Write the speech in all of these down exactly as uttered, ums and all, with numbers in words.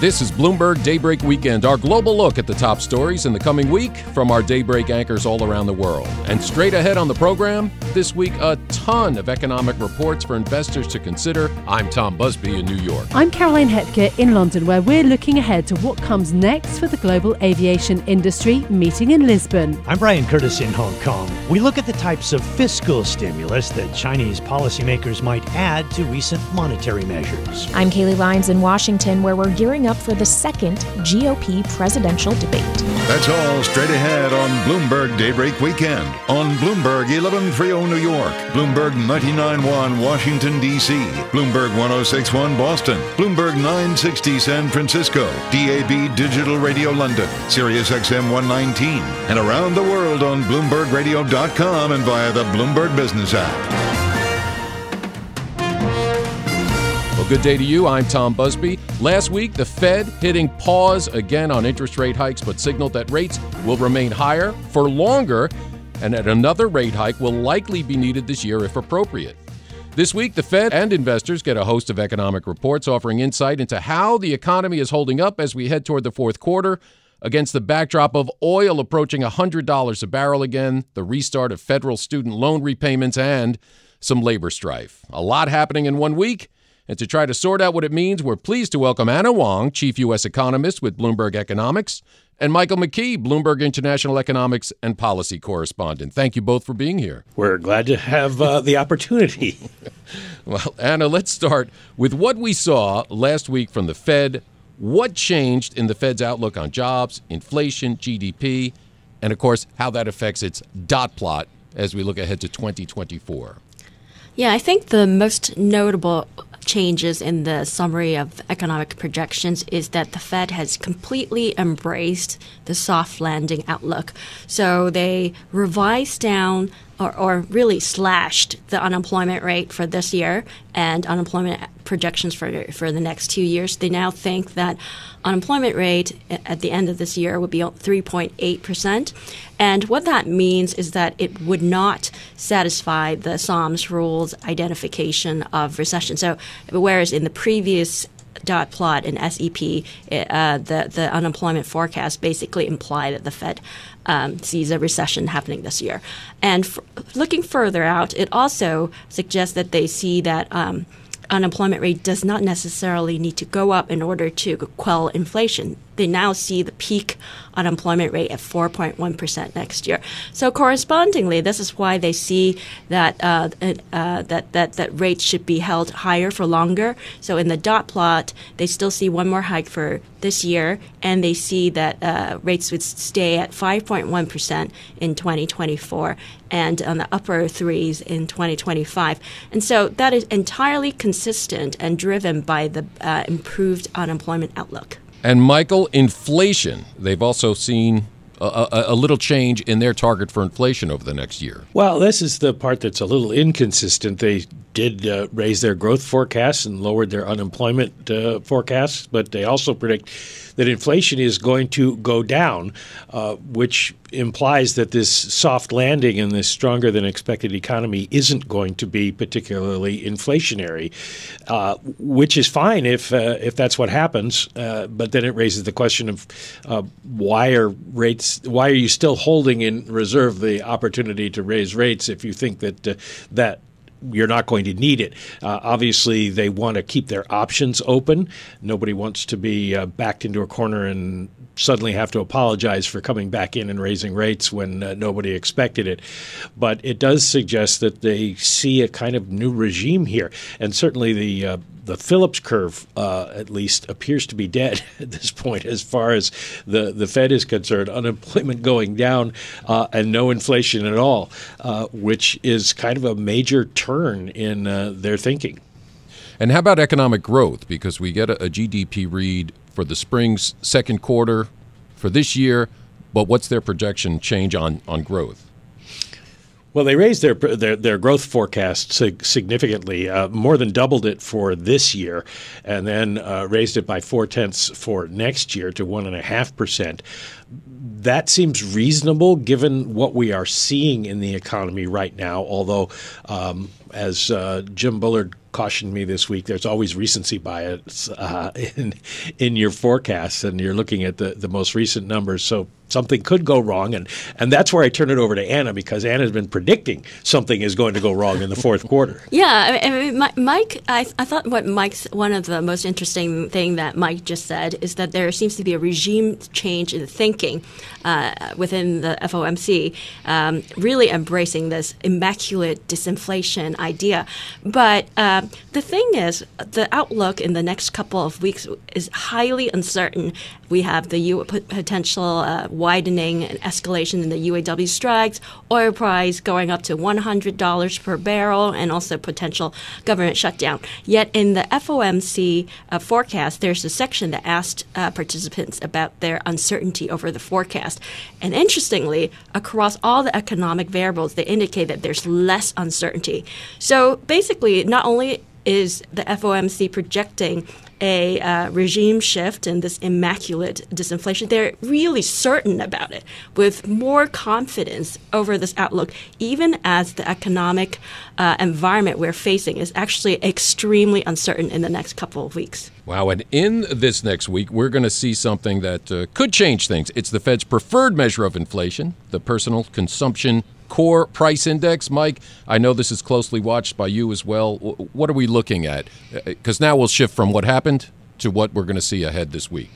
This is Bloomberg Daybreak Weekend, our global look at the top stories in the coming week from our Daybreak anchors all around the world. And straight ahead on the program, this week, a ton of economic reports for investors to consider. I'm Tom Busby in New York. I'm Caroline Hepker in London, where we're looking ahead to what comes next for the global aviation industry meeting in Lisbon. I'm Brian Curtis in Hong Kong. We look at the types of fiscal stimulus that Chinese policymakers might add to recent monetary measures. I'm Kaylee Lyons in Washington, where we're gearing up for the second G O P presidential debate. That's all straight ahead on Bloomberg Daybreak Weekend on Bloomberg eleven thirty New York, Bloomberg ninety-nine point one Washington, D C, Bloomberg one oh six point one Boston, Bloomberg nine sixty San Francisco, D A B Digital Radio London, SiriusXM one nineteen, and around the world on Bloomberg Radio dot com and via the Bloomberg Business App. Good day to you. I'm Tom Busby. Last week, the Fed hitting pause again on interest rate hikes, but signaled that rates will remain higher for longer and that another rate hike will likely be needed this year if appropriate. This week, the Fed and investors get a host of economic reports offering insight into how the economy is holding up as we head toward the fourth quarter against the backdrop of oil approaching one hundred dollars a barrel again, the restart of federal student loan repayments, and some labor strife. A lot happening in one week. And to try to sort out what it means, we're pleased to welcome Anna Wong, Chief U S Economist with Bloomberg Economics, and Michael McKee, Bloomberg International Economics and Policy Correspondent. Thank you both for being here. We're glad to have uh, the opportunity. Well, Anna, let's start with what we saw last week from the Fed. What changed in the Fed's outlook on jobs, inflation, G D P, and, of course, how that affects its dot plot as we look ahead to twenty twenty-four? Yeah, I think the most notable changes in the summary of economic projections is that the Fed has completely embraced the soft landing outlook. So they revised down or, or really slashed the unemployment rate for this year and unemployment projections for, for the next two years. They now think that unemployment rate at the end of this year would be three point eight percent. And what that means is that it would not satisfy the SOM's rules identification of recession. So whereas in the previous dot plot in S E P, uh, the, the unemployment forecast basically implied that the Fed um, sees a recession happening this year. And f- looking further out, it also suggests that they see that um, unemployment rate does not necessarily need to go up in order to quell inflation. They now see the peak unemployment rate at four point one percent next year. So correspondingly, this is why they see that uh, uh, that that that rates should be held higher for longer. So in the dot plot, they still see one more hike for this year, and they see that uh, rates would stay at five point one percent in twenty twenty-four and on the upper threes in twenty twenty-five. And so that is entirely consistent and driven by the uh, improved unemployment outlook. And, Michael, inflation, they've also seen a, a, a little change in their target for inflation over the next year. Well, this is the part that's a little inconsistent. They did uh, raise their growth forecasts and lowered their unemployment uh, forecasts, but they also predict that inflation is going to go down, uh, which implies that this soft landing and this stronger than expected economy isn't going to be particularly inflationary, uh, which is fine if uh, if that's what happens. Uh, but then it raises the question of uh, why are rates? Why are you still holding in reserve the opportunity to raise rates if you think that uh, that you're not going to need it? Uh, obviously, they want to keep their options open. Nobody wants to be uh, backed into a corner and suddenly have to apologize for coming back in and raising rates when uh, nobody expected it. But it does suggest that they see a kind of new regime here. And certainly the uh, the Phillips curve, uh, at least, appears to be dead at this point as far as the, the Fed is concerned. Unemployment going down uh, and no inflation at all, uh, which is kind of a major turn in uh, their thinking. And how about economic growth? Because we get a, a G D P read for the spring's second quarter for this year, but what's their projection change on, on growth? Well, they raised their their, their growth forecast significantly, uh, more than doubled it for this year, and then uh, raised it by four-tenths for next year to one point five percent. That seems reasonable given what we are seeing in the economy right now, although um, as uh, Jim Bullard cautioned me this week, there's always recency bias uh, in in your forecasts, and you're looking at the, the most recent numbers. So something could go wrong, and, and that's where I turn it over to Anna, because Anna's been predicting something is going to go wrong in the fourth quarter. Yeah, I mean, Mike, I, I thought what Mike's one of the most interesting thing that Mike just said is that there seems to be a regime change in the thinking uh, within the F O M C, um, really embracing this immaculate disinflation idea. But uh, the thing is, the outlook in the next couple of weeks is highly uncertain. We have the U- potential uh, widening and escalation in the U A W strikes, oil price going up to one hundred dollars per barrel, and also potential government shutdown. Yet in the F O M C uh, forecast, there's a section that asked uh, participants about their uncertainty over the forecast. And interestingly, across all the economic variables, they indicate that there's less uncertainty. So basically, not only is the F O M C projecting a uh, regime shift and this immaculate disinflation, they're really certain about it with more confidence over this outlook, even as the economic uh, environment we're facing is actually extremely uncertain in the next couple of weeks. Wow. And in this next week, we're going to see something that uh, could change things. It's the Fed's preferred measure of inflation, the Personal Consumption Core Price Index. Mike, I know this is closely watched by you as well. What are we looking at? Because now we'll shift from what happened to what we're going to see ahead this week.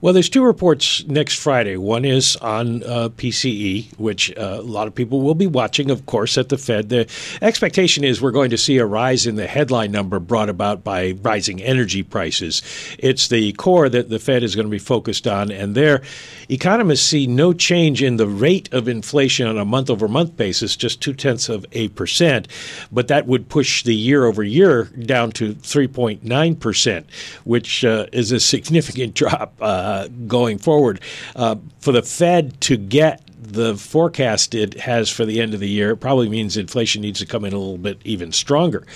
Well, there's two reports next Friday. One is on uh, P C E, which uh, a lot of people will be watching, of course, at the Fed. The expectation is we're going to see a rise in the headline number brought about by rising energy prices. It's the core that the Fed is going to be focused on, and there, economists see no change in the rate of inflation on a month-over-month basis, just two-tenths of a percent, but that would push the year-over-year down to three point nine percent, which uh, is a significant drop. Uh, going forward, uh, for the Fed to get the forecast it has for the end of the year, it probably means inflation needs to come in a little bit even stronger.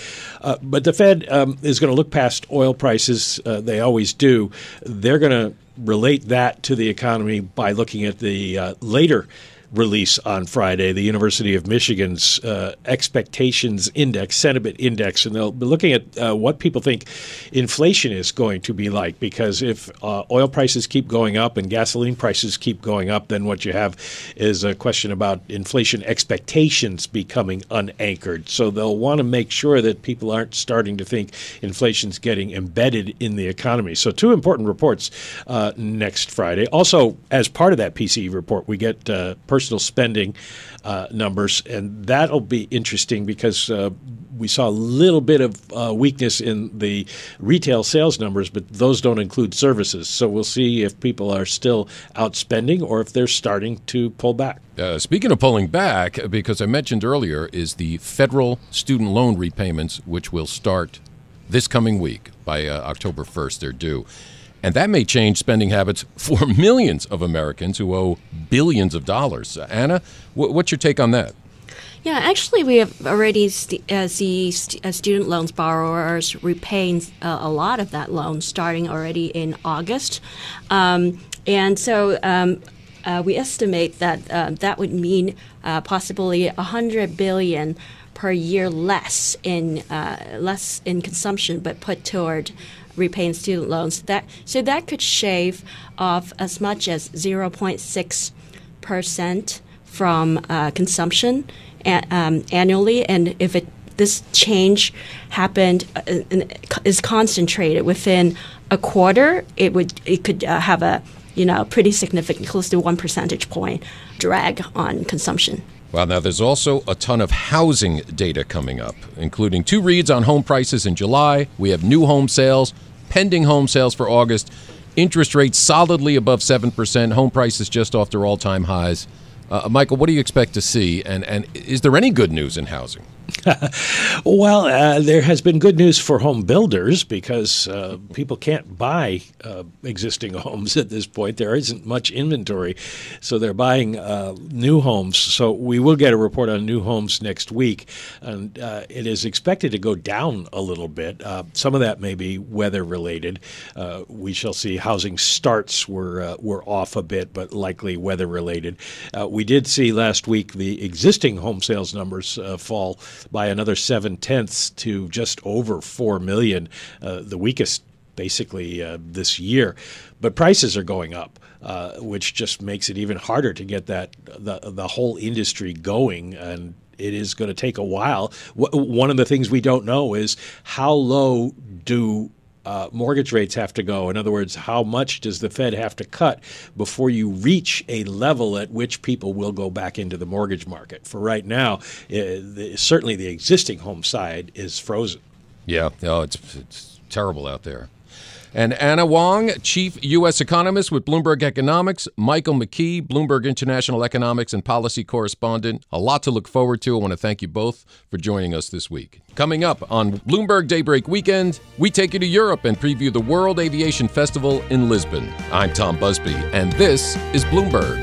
Uh, but the Fed um, is going to look past oil prices. Uh, they always do. They're going to relate that to the economy by looking at the uh, later release on Friday, the University of Michigan's uh, Expectations Index, Sentiment Index, and they'll be looking at uh, what people think inflation is going to be like, because if uh, oil prices keep going up and gasoline prices keep going up, then what you have is a question about inflation expectations becoming unanchored. So they'll want to make sure that people aren't starting to think inflation's getting embedded in the economy. So two important reports uh, next Friday. Also, as part of that P C E report, we get uh, personal Personal spending uh, numbers, and that'll be interesting because uh, we saw a little bit of uh, weakness in the retail sales numbers, but those don't include services. So we'll see if people are still outspending or if they're starting to pull back. Uh, speaking of pulling back, because I mentioned earlier, is the federal student loan repayments, which will start this coming week by uh, October first. They're due. And that may change spending habits for millions of Americans who owe billions of dollars. Anna, what's your take on that? Yeah, actually, we have already st- uh, see st- uh, student loans borrowers repaying uh, a lot of that loan starting already in August. Um, and so um, uh, we estimate that uh, that would mean uh, possibly one hundred billion dollars per year less in uh, less in consumption, but put toward repaying student loans. That so that could shave off as much as zero point six percent from uh, consumption a- um, annually. And if it this change happened uh, and is concentrated within a quarter, it would it could uh, have a you know pretty significant, close to one percentage point drag on consumption. Well, now there's also a ton of housing data coming up, including two reads on home prices in July. We have new home sales, pending home sales for August, interest rates solidly above seven percent, home prices just off their all-time highs. Uh, Michael, what do you expect to see? And, and is there any good news in housing? Well, uh, there has been good news for home builders because uh, people can't buy uh, existing homes at this point. There isn't much inventory, so they're buying uh, new homes. So we will get a report on new homes next week, and uh, it is expected to go down a little bit. Uh, some of that may be weather-related. Uh, we shall see. Housing starts were, uh, were off a bit, but likely weather-related. Uh, we did see last week the existing home sales numbers uh, fall by another seven-tenths to just over four million, uh, the weakest basically uh, this year. But prices are going up, uh, which just makes it even harder to get that the, the whole industry going, and it is going to take a while. W- one of the things we don't know is how low do Uh, mortgage rates have to go. In other words, how much does the Fed have to cut before you reach a level at which people will go back into the mortgage market? For right now, uh, the, certainly the existing home side is frozen. Yeah, oh, it's, it's terrible out there. And Anna Wong, Chief U S Economist with Bloomberg Economics, Michael McKee, Bloomberg International Economics and Policy Correspondent. A lot to look forward to. I want to thank you both for joining us this week. Coming up on Bloomberg Daybreak Weekend, we take you to Europe and preview the World Aviation Festival in Lisbon. I'm Tom Busby, and this is Bloomberg.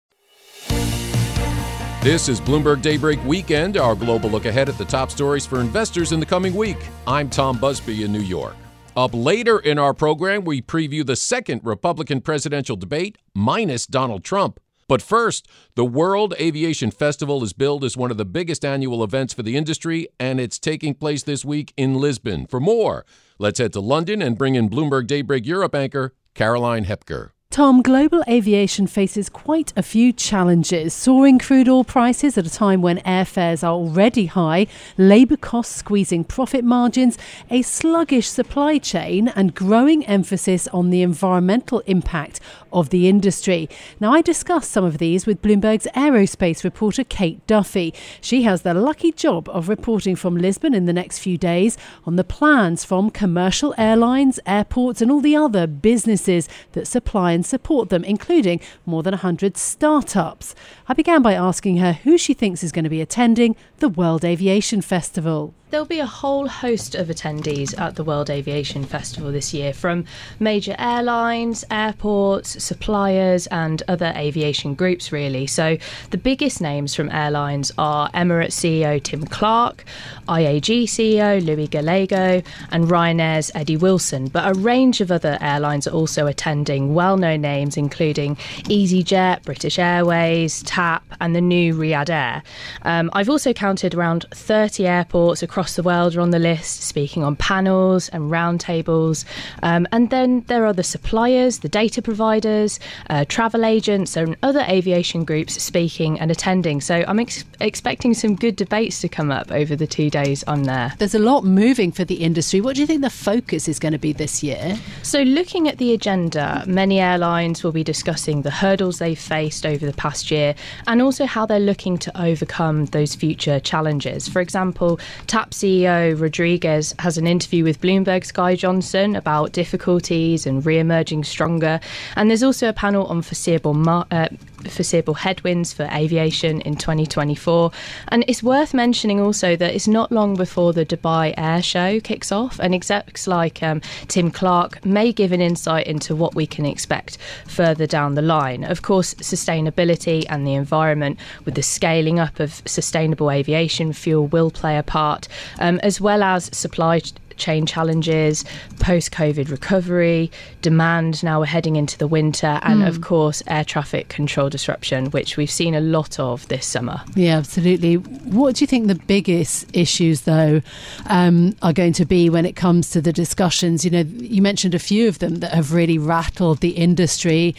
This is Bloomberg Daybreak Weekend, our global look ahead at the top stories for investors in the coming week. I'm Tom Busby in New York. Up later in our program, we preview the second Republican presidential debate, minus Donald Trump. But first, the World Aviation Festival is billed as one of the biggest annual events for the industry, and it's taking place this week in Lisbon. For more, let's head to London and bring in Bloomberg Daybreak Europe anchor Caroline Hepker. Tom, global aviation faces quite a few challenges. Soaring crude oil prices at a time when airfares are already high, labour costs squeezing profit margins, a sluggish supply chain, and growing emphasis on the environmental impact of the industry. Now, I discussed some of these with Bloomberg's aerospace reporter Kate Duffy. She has the lucky job of reporting from Lisbon in the next few days on the plans from commercial airlines, airports, and all the other businesses that supply and support them, including more than one hundred startups. I began by asking her who she thinks is going to be attending the World Aviation Festival. There'll be a whole host of attendees at the World Aviation Festival this year, from major airlines, airports, suppliers and other aviation groups, really. So the biggest names from airlines are Emirates C E O Tim Clark, I A G C E O Luis Gallego and Ryanair's Eddie Wilson. But a range of other airlines are also attending, well-known names including EasyJet, British Airways, TAP and the new Riyadh Air. Um, I've also counted around thirty airports across Across the world are on the list, speaking on panels and roundtables. Um, and then there are the suppliers, the data providers, uh, travel agents and other aviation groups speaking and attending. So I'm ex- expecting some good debates to come up over the two days I'm there. There's a lot moving for the industry. What do you think the focus is going to be this year? So looking at the agenda, many airlines will be discussing the hurdles they've faced over the past year and also how they're looking to overcome those future challenges. For example, TAP C E O Rodriguez has an interview with Bloomberg's Guy Johnson about difficulties and re-emerging stronger. And there's also a panel on foreseeable mar- uh, foreseeable headwinds for aviation in twenty twenty-four. And it's worth mentioning also that it's not long before the Dubai Air Show kicks off, and execs like um, Tim Clark may give an insight into what we can expect further down the line. Of course, sustainability and the environment with the scaling up of sustainable aviation fuel will play a part. Um, as well as supply chain challenges, post-COVID recovery, demand, now we're heading into the winter, and mm. of course air traffic control disruption, which we've seen a lot of this summer. Yeah, absolutely. What do you think the biggest issues though um, are going to be when it comes to the discussions? You know, you mentioned a few of them that have really rattled the industry,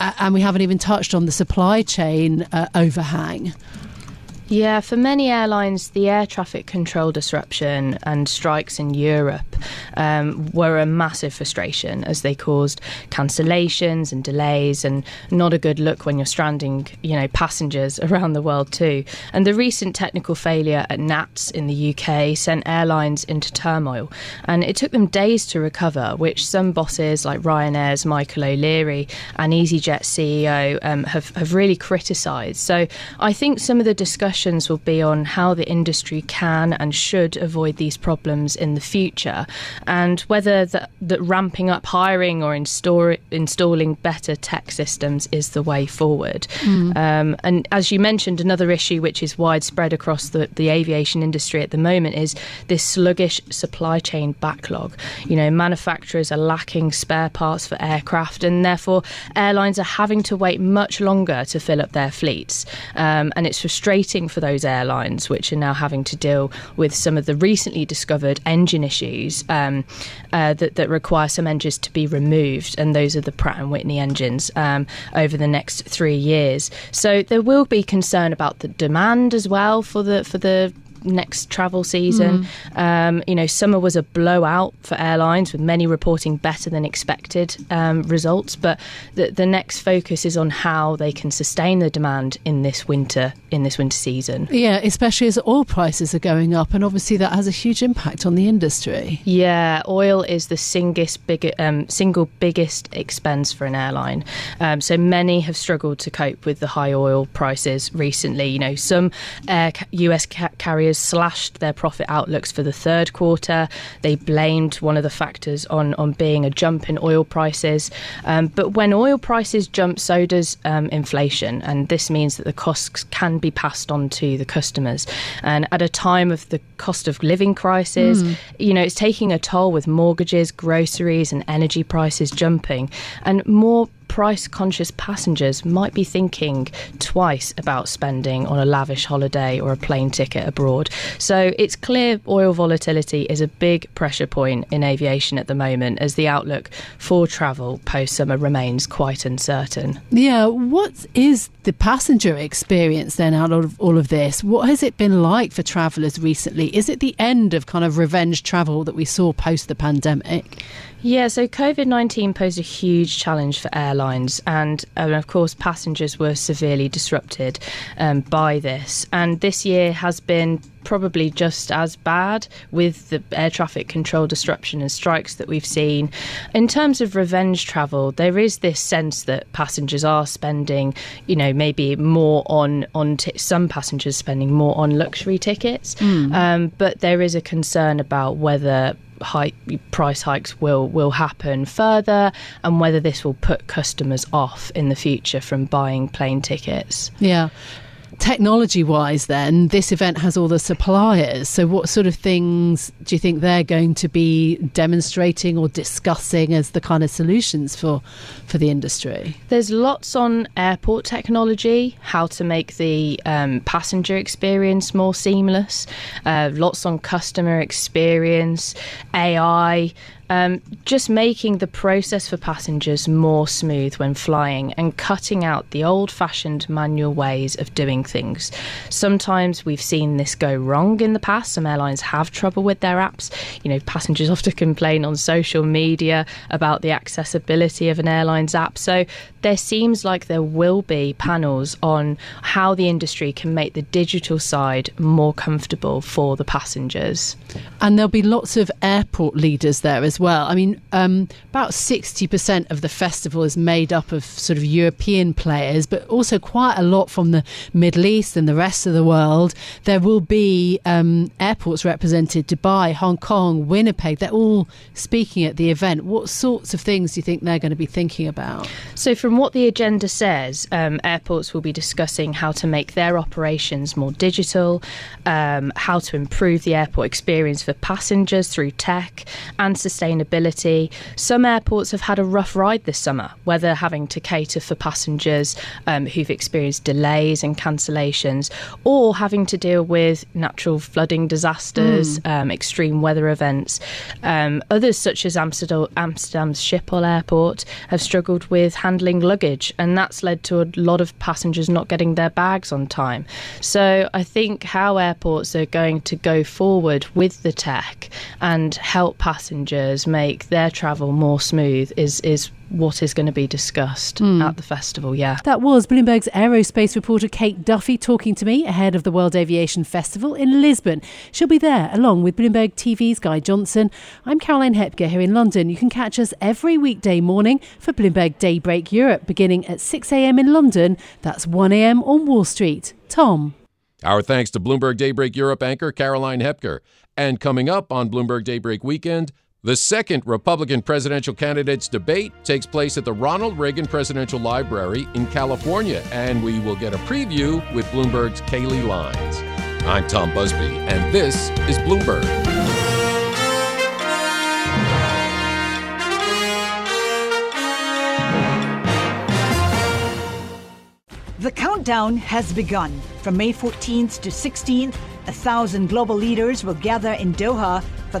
uh, and we haven't even touched on the supply chain uh, overhang. Yeah, for many airlines, the air traffic control disruption and strikes in Europe um, were a massive frustration, as they caused cancellations and delays, and not a good look when you're stranding, you know, passengers around the world too. And the recent technical failure at N A T S in the U K sent airlines into turmoil, and it took them days to recover, which some bosses like Ryanair's Michael O'Leary and EasyJet C E O um, have, have really criticised. So I think some of the discussions will be on how the industry can and should avoid these problems in the future, and whether that ramping up hiring or install, installing better tech systems is the way forward. Mm. Um, and as you mentioned, another issue which is widespread across the, the aviation industry at the moment is this sluggish supply chain backlog. You know, manufacturers are lacking spare parts for aircraft, and therefore airlines are having to wait much longer to fill up their fleets. Um, and it's frustrating for those airlines, which are now having to deal with some of the recently discovered engine issues um, uh, that, that require some engines to be removed, and those are the Pratt and Whitney engines um, over the next three years. So there will be concern about the demand as well for the for the. next travel season. Mm. Um, you know, summer was a blowout for airlines, with many reporting better than expected um, results. But the, the next focus is on how they can sustain the demand in this winter, in this winter season. Yeah, especially as oil prices are going up, and obviously that has a huge impact on the industry. Yeah, oil is the big, um, single biggest expense for an airline. Um, so many have struggled to cope with the high oil prices recently. You know, some uh, U S ca- carriers slashed their profit outlooks for the third quarter. They blamed one of the factors on, on being a jump in oil prices. Um, but when oil prices jump, so does um, inflation. And this means that the costs can be passed on to the customers. And at a time of the cost of living crisis, mm. you know, it's taking a toll, with mortgages, groceries and energy prices jumping. And more price-conscious passengers might be thinking twice about spending on a lavish holiday or a plane ticket abroad. So it's clear oil volatility is a big pressure point in aviation at the moment, as the outlook for travel post-summer remains quite uncertain. Yeah, what is the passenger experience then out of all of this? What has it been like for travellers recently? Is it the end of kind of revenge travel that we saw post the pandemic? Yeah, so COVID nineteen posed a huge challenge for airlines, and um, of course passengers were severely disrupted um, by this, and this year has been probably just as bad, with the air traffic control disruption and strikes that we've seen. In terms of revenge travel, there is this sense that passengers are spending, you know, maybe more on, on t- some passengers spending more on luxury tickets, mm. um, but there is a concern about whether high price hikes will will happen further, and whether this will put customers off in the future from buying plane tickets. Yeah. Technology wise then, this event has all the suppliers, so what sort of things do you think they're going to be demonstrating or discussing as the kind of solutions for for the industry? There's lots on airport technology, how to make the um, passenger experience more seamless, uh, lots on customer experience, A I, Um, just making the process for passengers more smooth when flying, and cutting out the old-fashioned manual ways of doing things. Sometimes we've seen this go wrong in the past. Some airlines have trouble with their apps. You know, passengers often complain on social media about the accessibility of an airline's app. So there seems like there will be panels on how the industry can make the digital side more comfortable for the passengers. And there'll be lots of airport leaders there as as well. I mean, um, about sixty percent of the festival is made up of sort of European players, but also quite a lot from the Middle East and the rest of the world. There will be um, airports represented, Dubai, Hong Kong, Winnipeg. They're all speaking at the event. What sorts of things do you think they're going to be thinking about? So from what the agenda says, um, airports will be discussing how to make their operations more digital, um, how to improve the airport experience for passengers through tech and sustainability. Some airports have had a rough ride this summer, whether having to cater for passengers um, who've experienced delays and cancellations, or having to deal with natural flooding disasters, mm. um, extreme weather events. Um, others, such as Amsterdam, Amsterdam's Schiphol Airport, have struggled with handling luggage, and that's led to a lot of passengers not getting their bags on time. So I think how airports are going to go forward with the tech and help passengers make their travel more smooth is is what is going to be discussed mm. at the festival, yeah. That was Bloomberg's aerospace reporter Kate Duffy talking to me ahead of the World Aviation Festival in Lisbon. She'll be there along with Bloomberg T V's Guy Johnson. I'm Caroline Hepker here in London. You can catch us every weekday morning for Bloomberg Daybreak Europe, beginning at six a.m. in London. That's one a.m. on Wall Street. Tom. Our thanks to Bloomberg Daybreak Europe anchor Caroline Hepker. And coming up on Bloomberg Daybreak Weekend, the second Republican presidential candidates debate takes place at the Ronald Reagan Presidential Library in California, and we will get a preview with Bloomberg's Kaylee Lyons. I'm Tom Busby, and this is Bloomberg. The countdown has begun. From May fourteenth to sixteenth, a thousand global leaders will gather in Doha for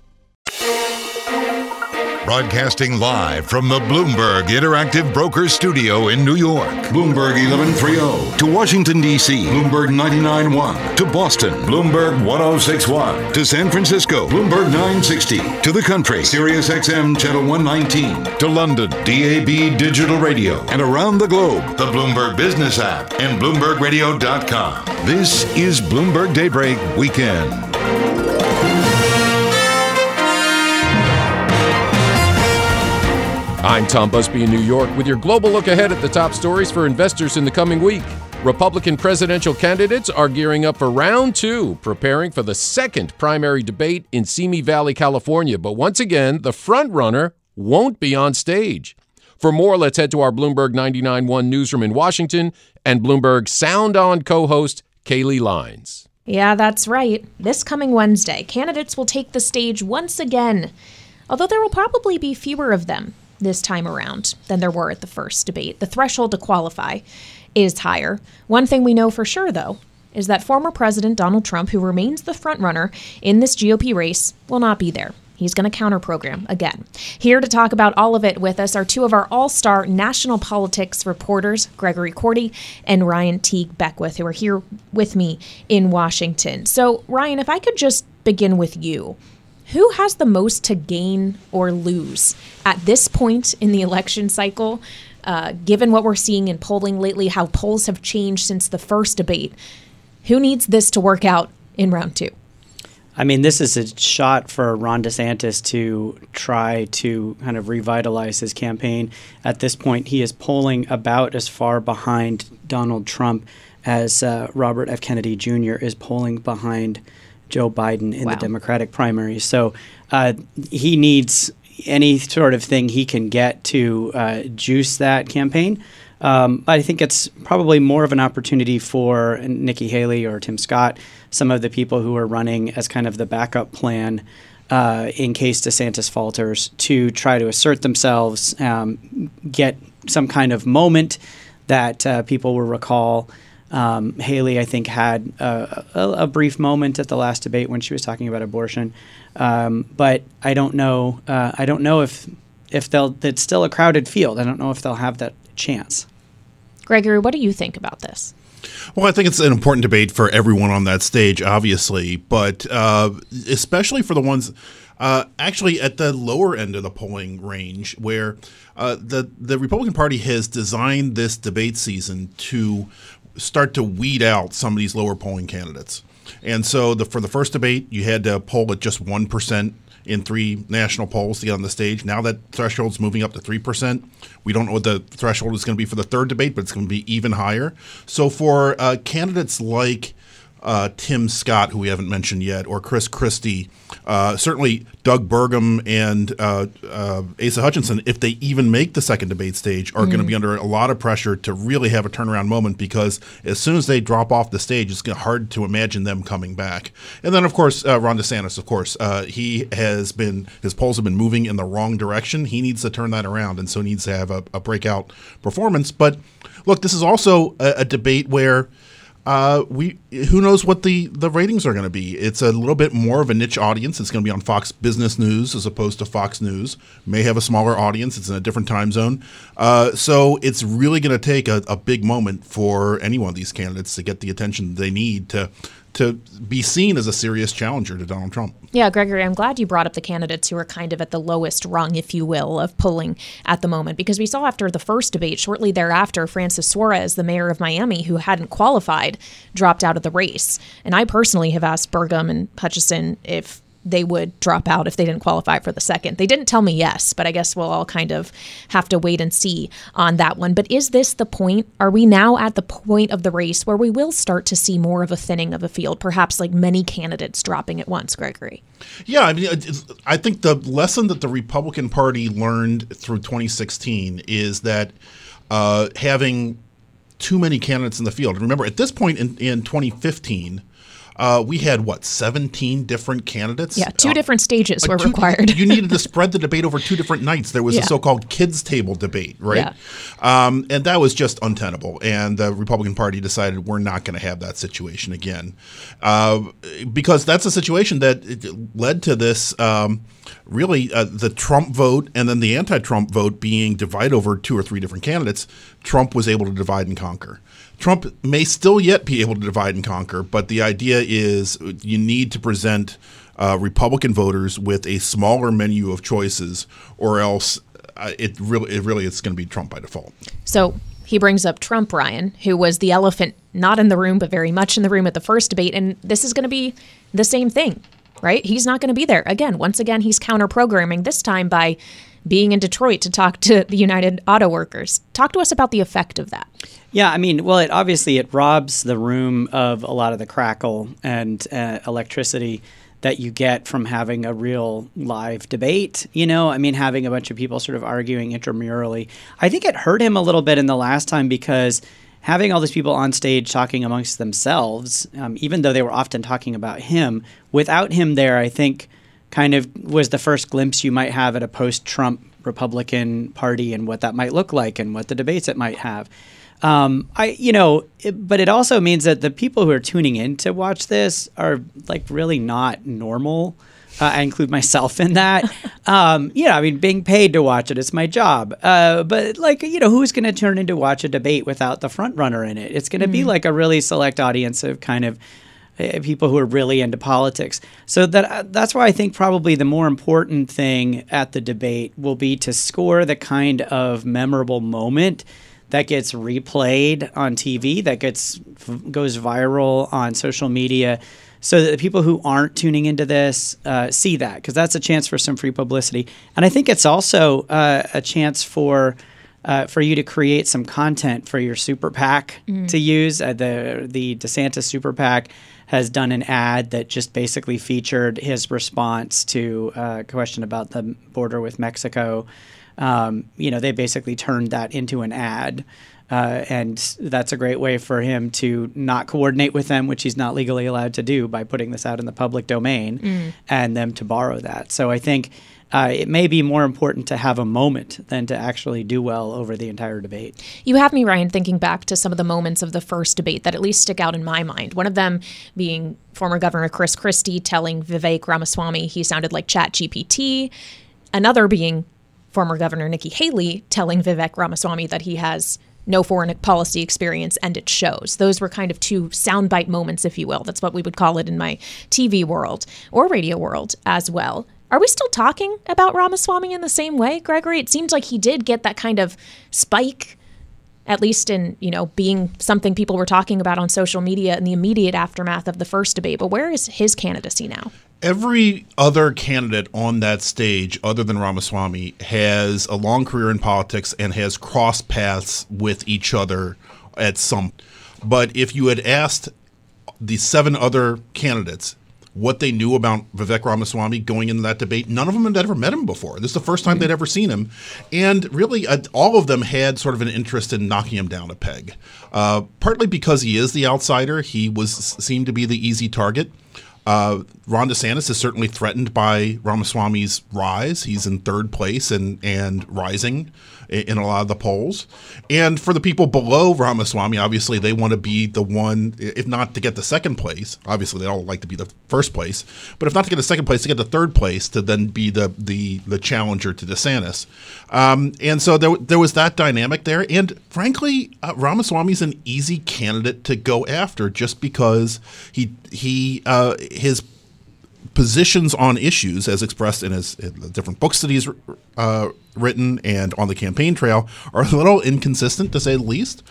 Broadcasting live from the Bloomberg Interactive Brokers Studio in New York. Bloomberg eleven thirty. To Washington, D C. Bloomberg ninety-nine point one. To Boston. Bloomberg ten sixty-one. To San Francisco. Bloomberg nine sixty. To the country. SiriusXM Channel one nineteen. To London. D A B Digital Radio. And around the globe. The Bloomberg Business App and Bloomberg Radio dot com. This is Bloomberg Daybreak Weekend. I'm Tom Busby in New York with your global look ahead at the top stories for investors in the coming week. Republican presidential candidates are gearing up for round two, preparing for the second primary debate in Simi Valley, California. But once again, the frontrunner won't be on stage. For more, let's head to our Bloomberg ninety-nine point one newsroom in Washington and Bloomberg Sound On co-host Kaylee Lyons. Yeah, that's right. This coming Wednesday, candidates will take the stage once again, although there will probably be fewer of them this time around than there were at the first debate. The threshold to qualify is higher. One thing we know for sure, though, is that former President Donald Trump, who remains the frontrunner in this G O P race, will not be there. He's going to counter-program again. Here to talk about all of it with us are two of our all-star national politics reporters, Gregory Cordy and Ryan Teague Beckwith, who are here with me in Washington. So, Ryan, if I could just begin with you. Who has the most to gain or lose at this point in the election cycle, uh, given what we're seeing in polling lately, how polls have changed since the first debate? Who needs this to work out in round two? I mean, this is a shot for Ron DeSantis to try to kind of revitalize his campaign. At this point, he is polling about as far behind Donald Trump as uh, Robert F. Kennedy Junior is polling behind Joe Biden in wow. the Democratic primary. So uh, he needs any sort of thing he can get to uh, juice that campaign. Um, I think it's probably more of an opportunity for Nikki Haley or Tim Scott, some of the people who are running as kind of the backup plan uh, in case DeSantis falters, to try to assert themselves, um, get some kind of moment that uh, people will recall. Um, Haley, I think, had a, a, a brief moment at the last debate when she was talking about abortion, um, but I don't know. Uh, I don't know if if they'll. It's still a crowded field. I don't know if they'll have that chance. Gregory, what do you think about this? Well, I think it's an important debate for everyone on that stage, obviously, but uh, especially for the ones uh, actually at the lower end of the polling range, where uh, the, the Republican Party has designed this debate season to start to weed out some of these lower polling candidates. And so the, for the first debate, you had to poll at just one percent in three national polls to get on the stage. Now that threshold's moving up to three percent. We don't know what the threshold is going to be for the third debate, but it's going to be even higher. So for uh, candidates like uh, Tim Scott, who we haven't mentioned yet, or Chris Christie, uh, certainly Doug Burgum and uh, uh, Asa Hutchinson, if they even make the second debate stage, are mm. going to be under a lot of pressure to really have a turnaround moment, because as soon as they drop off the stage, it's hard to imagine them coming back. And then, of course, uh, Ron DeSantis, of course, uh, he has been – his polls have been moving in the wrong direction. He needs to turn that around, and so needs to have a, a breakout performance. But, look, this is also a, a debate where – Uh, we who knows what the, the ratings are going to be. It's a little bit more of a niche audience. It's going to be on Fox Business News as opposed to Fox News. May have a smaller audience. It's in a different time zone. Uh, so it's really going to take a, a big moment for any one of these candidates to get the attention they need to to be seen as a serious challenger to Donald Trump. Yeah, Gregory, I'm glad you brought up the candidates who are kind of at the lowest rung, if you will, of polling at the moment, because we saw after the first debate, shortly thereafter, Francis Suarez, the mayor of Miami, who hadn't qualified, dropped out of the race. And I personally have asked Burgum and Hutchison if they would drop out if they didn't qualify for the second. They didn't tell me yes, but I guess we'll all kind of have to wait and see on that one. But is this the point? Are we now at the point of the race where we will start to see more of a thinning of a field, perhaps like many candidates dropping at once, Gregory? Yeah, I mean, I think the lesson that the Republican Party learned through twenty sixteen is that uh, having too many candidates in the field. And remember, at this point in, in twenty fifteen, Uh, we had, what, seventeen different candidates? Yeah, two uh, different stages were two, required. You needed to spread the debate over two different nights. There was yeah. a so-called kids' table debate, right? Yeah. Um, and that was just untenable. And the Republican Party decided we're not going to have that situation again, uh, because that's a situation that led to this um, really uh, the Trump vote and then the anti-Trump vote being divided over two or three different candidates. Trump was able to divide and conquer. Trump may still yet be able to divide and conquer, but the idea is you need to present uh, Republican voters with a smaller menu of choices, or else uh, it really, it really, it's going to be Trump by default. So he brings up Trump, Ryan, who was the elephant not in the room, but very much in the room at the first debate, and this is going to be the same thing, right? He's not going to be there again. Once again, he's counter-programming this time by being in Detroit to talk to the United Auto Workers. Talk to us about the effect of that. Yeah, I mean, well, it obviously it robs the room of a lot of the crackle and uh, electricity that you get from having a real live debate, you know, I mean, having a bunch of people sort of arguing intramurally. I think it hurt him a little bit in the last time, because having all these people on stage talking amongst themselves, um, even though they were often talking about him, without him there, I think kind of was the first glimpse you might have at a post-Trump Republican Party and what that might look like and what the debates it might have. Um, I, you know, it, but it also means that the people who are tuning in to watch this are like really not normal. Uh, I include myself in that. Um, you know, I mean, being paid to watch it is my job. Uh, but like, you know, who's going to turn in to watch a debate without the front runner in it? It's going to mm. be like a really select audience of kind of people who are really into politics. So that that's why I think probably the more important thing at the debate will be to score the kind of memorable moment that gets replayed on T V, that gets goes viral on social media, so that the people who aren't tuning into this uh, see that, because that's a chance for some free publicity. And I think it's also uh, a chance for Uh, for you to create some content for your super PAC mm. to use. Uh, the the DeSantis super PAC has done an ad that just basically featured his response to a question about the border with Mexico. Um, you know, they basically turned that into an ad. Uh, and that's a great way for him to not coordinate with them, which he's not legally allowed to do, by putting this out in the public domain mm. and them to borrow that. So I think Uh, it may be more important to have a moment than to actually do well over the entire debate. You have me, Ryan, thinking back to some of the moments of the first debate that at least stick out in my mind. One of them being former Governor Chris Christie telling Vivek Ramaswamy he sounded like Chat G P T. Another being former Governor Nikki Haley telling Vivek Ramaswamy that he has no foreign policy experience, and it shows. Those were kind of two soundbite moments, if you will. That's what we would call it in my T V world or radio world as well. Are we still talking about Ramaswamy in the same way, Gregory? It seems like he did get that kind of spike, at least in, you know, being something people were talking about on social media in the immediate aftermath of the first debate. But where is his candidacy now? Every other candidate on that stage, other than Ramaswamy, has a long career in politics and has crossed paths with each other at some. But if you had asked the seven other candidates what they knew about Vivek Ramaswamy going into that debate, none of them had ever met him before. This is the first time they'd ever seen him. And really, uh, all of them had sort of an interest in knocking him down a peg, uh, partly because he is the outsider. He was seemed to be the easy target. Uh, Ron DeSantis is certainly threatened by Ramaswamy's rise. He's in third place and, and rising in a lot of the polls. And for the people below Ramaswamy, obviously they want to be the one, if not to get the second place, obviously they all like to be the first place, but if not to get the second place, to get the third place, to then be the the, the challenger to DeSantis. Um, and so there, there was that dynamic there. And frankly, uh, Ramaswamy's an easy candidate to go after just because he, he uh, his positions on issues, as expressed in his in the different books that he's uh, written and on the campaign trail, are a little inconsistent, to say the least,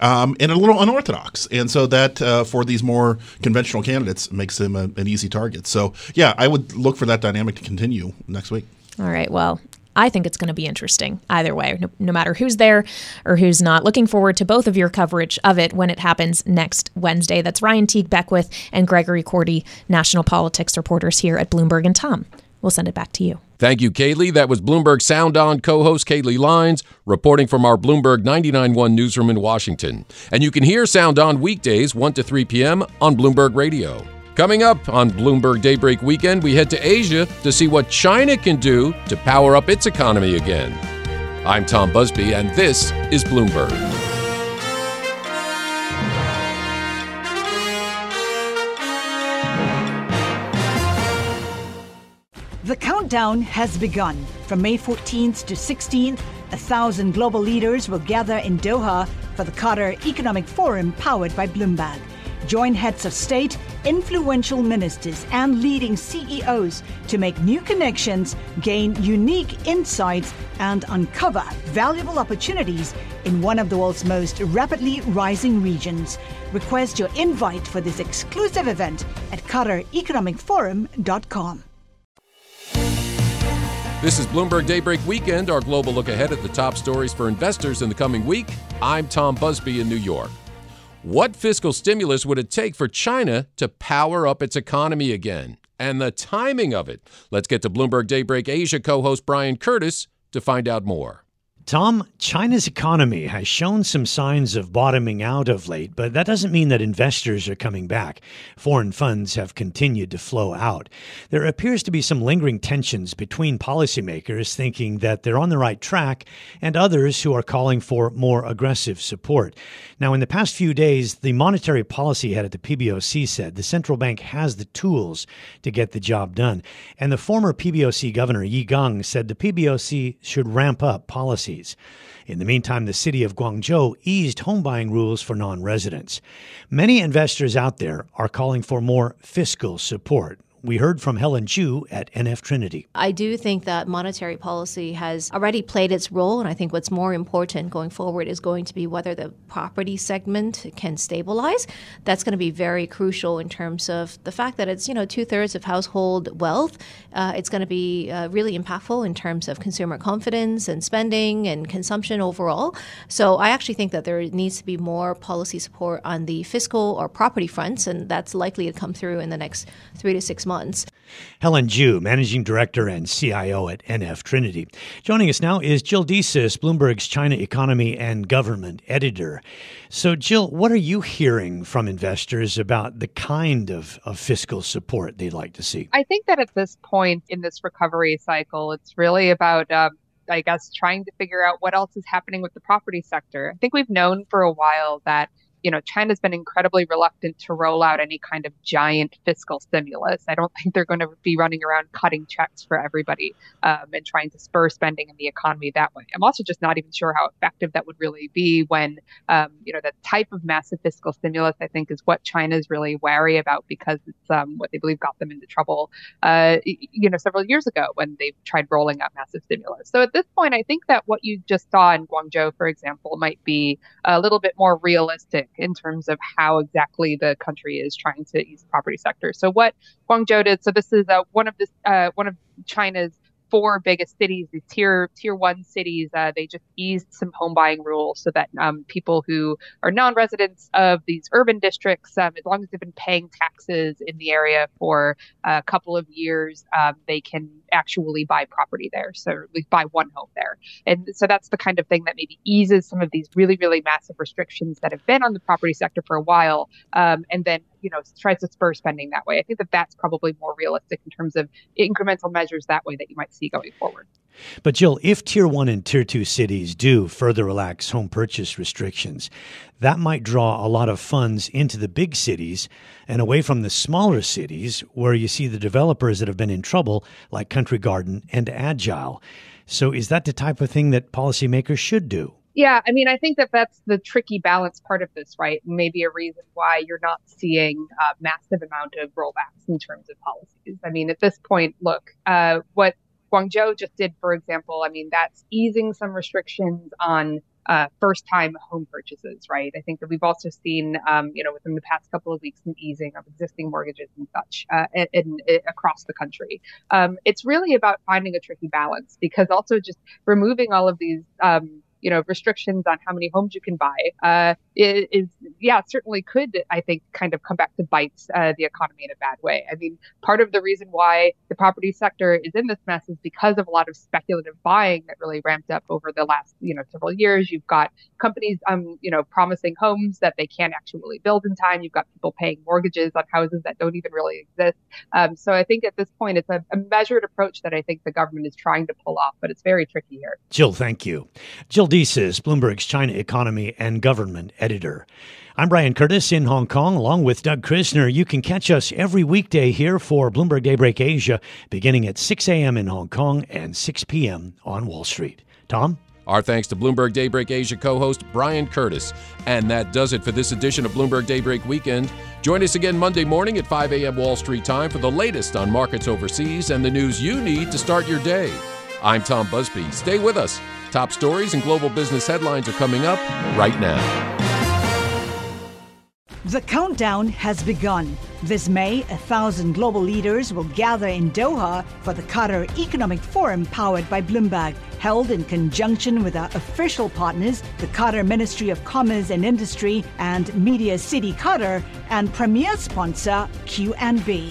um, and a little unorthodox. And so that, uh, for these more conventional candidates, makes him a, an easy target. So, yeah, I would look for that dynamic to continue next week. All right. Well, I think it's going to be interesting either way, no, no matter who's there or who's not. Looking forward to both of your coverage of it when it happens next Wednesday. That's Ryan Teague Beckwith and Gregory Cordy, national politics reporters here at Bloomberg. And Tom, we'll send it back to you. Thank you, Kaylee. That was Bloomberg Sound On co-host Kaylee Lyons reporting from our Bloomberg ninety-nine point one newsroom in Washington. And you can hear Sound On weekdays one to three p.m. on Bloomberg Radio. Coming up on Bloomberg Daybreak Weekend, we head to Asia to see what China can do to power up its economy again. I'm Tom Busby, and this is Bloomberg. The countdown has begun. From May fourteenth to sixteenth, a thousand global leaders will gather in Doha for the Qatar Economic Forum powered by Bloomberg. Join heads of state, influential ministers, and leading C E Os to make new connections, gain unique insights, and uncover valuable opportunities in one of the world's most rapidly rising regions. Request your invite for this exclusive event at Qatar Economic Forum dot com. This is Bloomberg Daybreak Weekend, our global look ahead at the top stories for investors in the coming week. I'm Tom Busby in New York. What fiscal stimulus would it take for China to power up its economy again? And the timing of it? Let's get to Bloomberg Daybreak Asia co-host Brian Curtis to find out more. Tom, China's economy has shown some signs of bottoming out of late, but that doesn't mean that investors are coming back. Foreign funds have continued to flow out. There appears to be some lingering tensions between policymakers thinking that they're on the right track and others who are calling for more aggressive support. Now, in the past few days, the monetary policy head at the P B O C said the central bank has the tools to get the job done. And the former P B O C governor, Yi Gang, said the P B O C should ramp up policy. In the meantime, the city of Guangzhou eased home buying rules for non-residents. Many investors out there are calling for more fiscal support. We heard from Helen Chu at N F Trinity. I do think that monetary policy has already played its role, and I think what's more important going forward is going to be whether the property segment can stabilize. That's going to be very crucial in terms of the fact that it's, you know, two-thirds of household wealth. Uh, it's going to be uh, really impactful in terms of consumer confidence and spending and consumption overall. So I actually think that there needs to be more policy support on the fiscal or property fronts, and that's likely to come through in the next three to six months. months. Helen Ju, Managing Director and C I O at N F Trinity. Joining us now is Jill Desis, Bloomberg's China Economy and Government Editor. So, Jill, what are you hearing from investors about the kind of, of fiscal support they'd like to see? I think that at this point in this recovery cycle, it's really about, um, I guess, trying to figure out what else is happening with the property sector. I think we've known for a while that you know, China's been incredibly reluctant to roll out any kind of giant fiscal stimulus. I don't think they're going to be running around cutting checks for everybody um, and trying to spur spending in the economy that way. I'm also just not even sure how effective that would really be when, um, you know, the type of massive fiscal stimulus, I think, is what China's really wary about, because it's um, what they believe got them into trouble, uh, you know, several years ago when they tried rolling out massive stimulus. So at this point, I think that what you just saw in Guangzhou, for example, might be a little bit more realistic in terms of how exactly the country is trying to ease the property sector. So what Guangzhou did, so this is uh, one of this uh, one of China's four biggest cities, the tier tier one cities. Uh, they just eased some home buying rules so that um, people who are non-residents of these urban districts, um, as long as they've been paying taxes in the area for a couple of years, um, they can actually buy property there. So we buy one home there. And so that's the kind of thing that maybe eases some of these really, really massive restrictions that have been on the property sector for a while. Um, and then, you know, tries to spur spending that way. I think that that's probably more realistic in terms of incremental measures that way that you might see going forward. But Jill, if tier one and tier two cities do further relax home purchase restrictions, that might draw a lot of funds into the big cities and away from the smaller cities where you see the developers that have been in trouble, like Country Garden and Agile. So is that the type of thing that policymakers should do? Yeah, I mean, I think that that's the tricky balance part of this, right? And maybe a reason why you're not seeing a massive amount of rollbacks in terms of policies. I mean, at this point, look, uh, what Guangzhou just did, for example, I mean, that's easing some restrictions on Uh, first-time home purchases, right? I think that we've also seen, um, you know, within the past couple of weeks, an easing of existing mortgages and such uh, in, in, in, across the country. Um, it's really about finding a tricky balance, because also just removing all of these, um, you know, restrictions on how many homes you can buy uh, is, yeah, certainly could, I think, kind of come back to bite uh, the economy in a bad way. I mean, part of the reason why the property sector is in this mess is because of a lot of speculative buying that really ramped up over the last, you know, several years. You've got companies, um, you know, promising homes that they can't actually build in time. You've got people paying mortgages on houses that don't even really exist. Um, so I think at this point, it's a, a measured approach that I think the government is trying to pull off, but it's very tricky here. Jill, thank you. Jill Desis, Bloomberg's China Economy and Government editor. I'm Brian Curtis in Hong Kong, along with Doug Krisner. You can catch us every weekday here for Bloomberg Daybreak Asia, beginning at six a.m. in Hong Kong and six p.m. on Wall Street. Tom? Our thanks to Bloomberg Daybreak Asia co-host Brian Curtis. And that does it for this edition of Bloomberg Daybreak Weekend. Join us again Monday morning at five a.m. Wall Street time for the latest on markets overseas and the news you need to start your day. I'm Tom Busby. Stay with us. Top stories and global business headlines are coming up right now. The countdown has begun. This May, a thousand global leaders will gather in Doha for the Qatar Economic Forum, powered by Bloomberg, held in conjunction with our official partners, the Qatar Ministry of Commerce and Industry and Media City Qatar, and premier sponsor Q N B.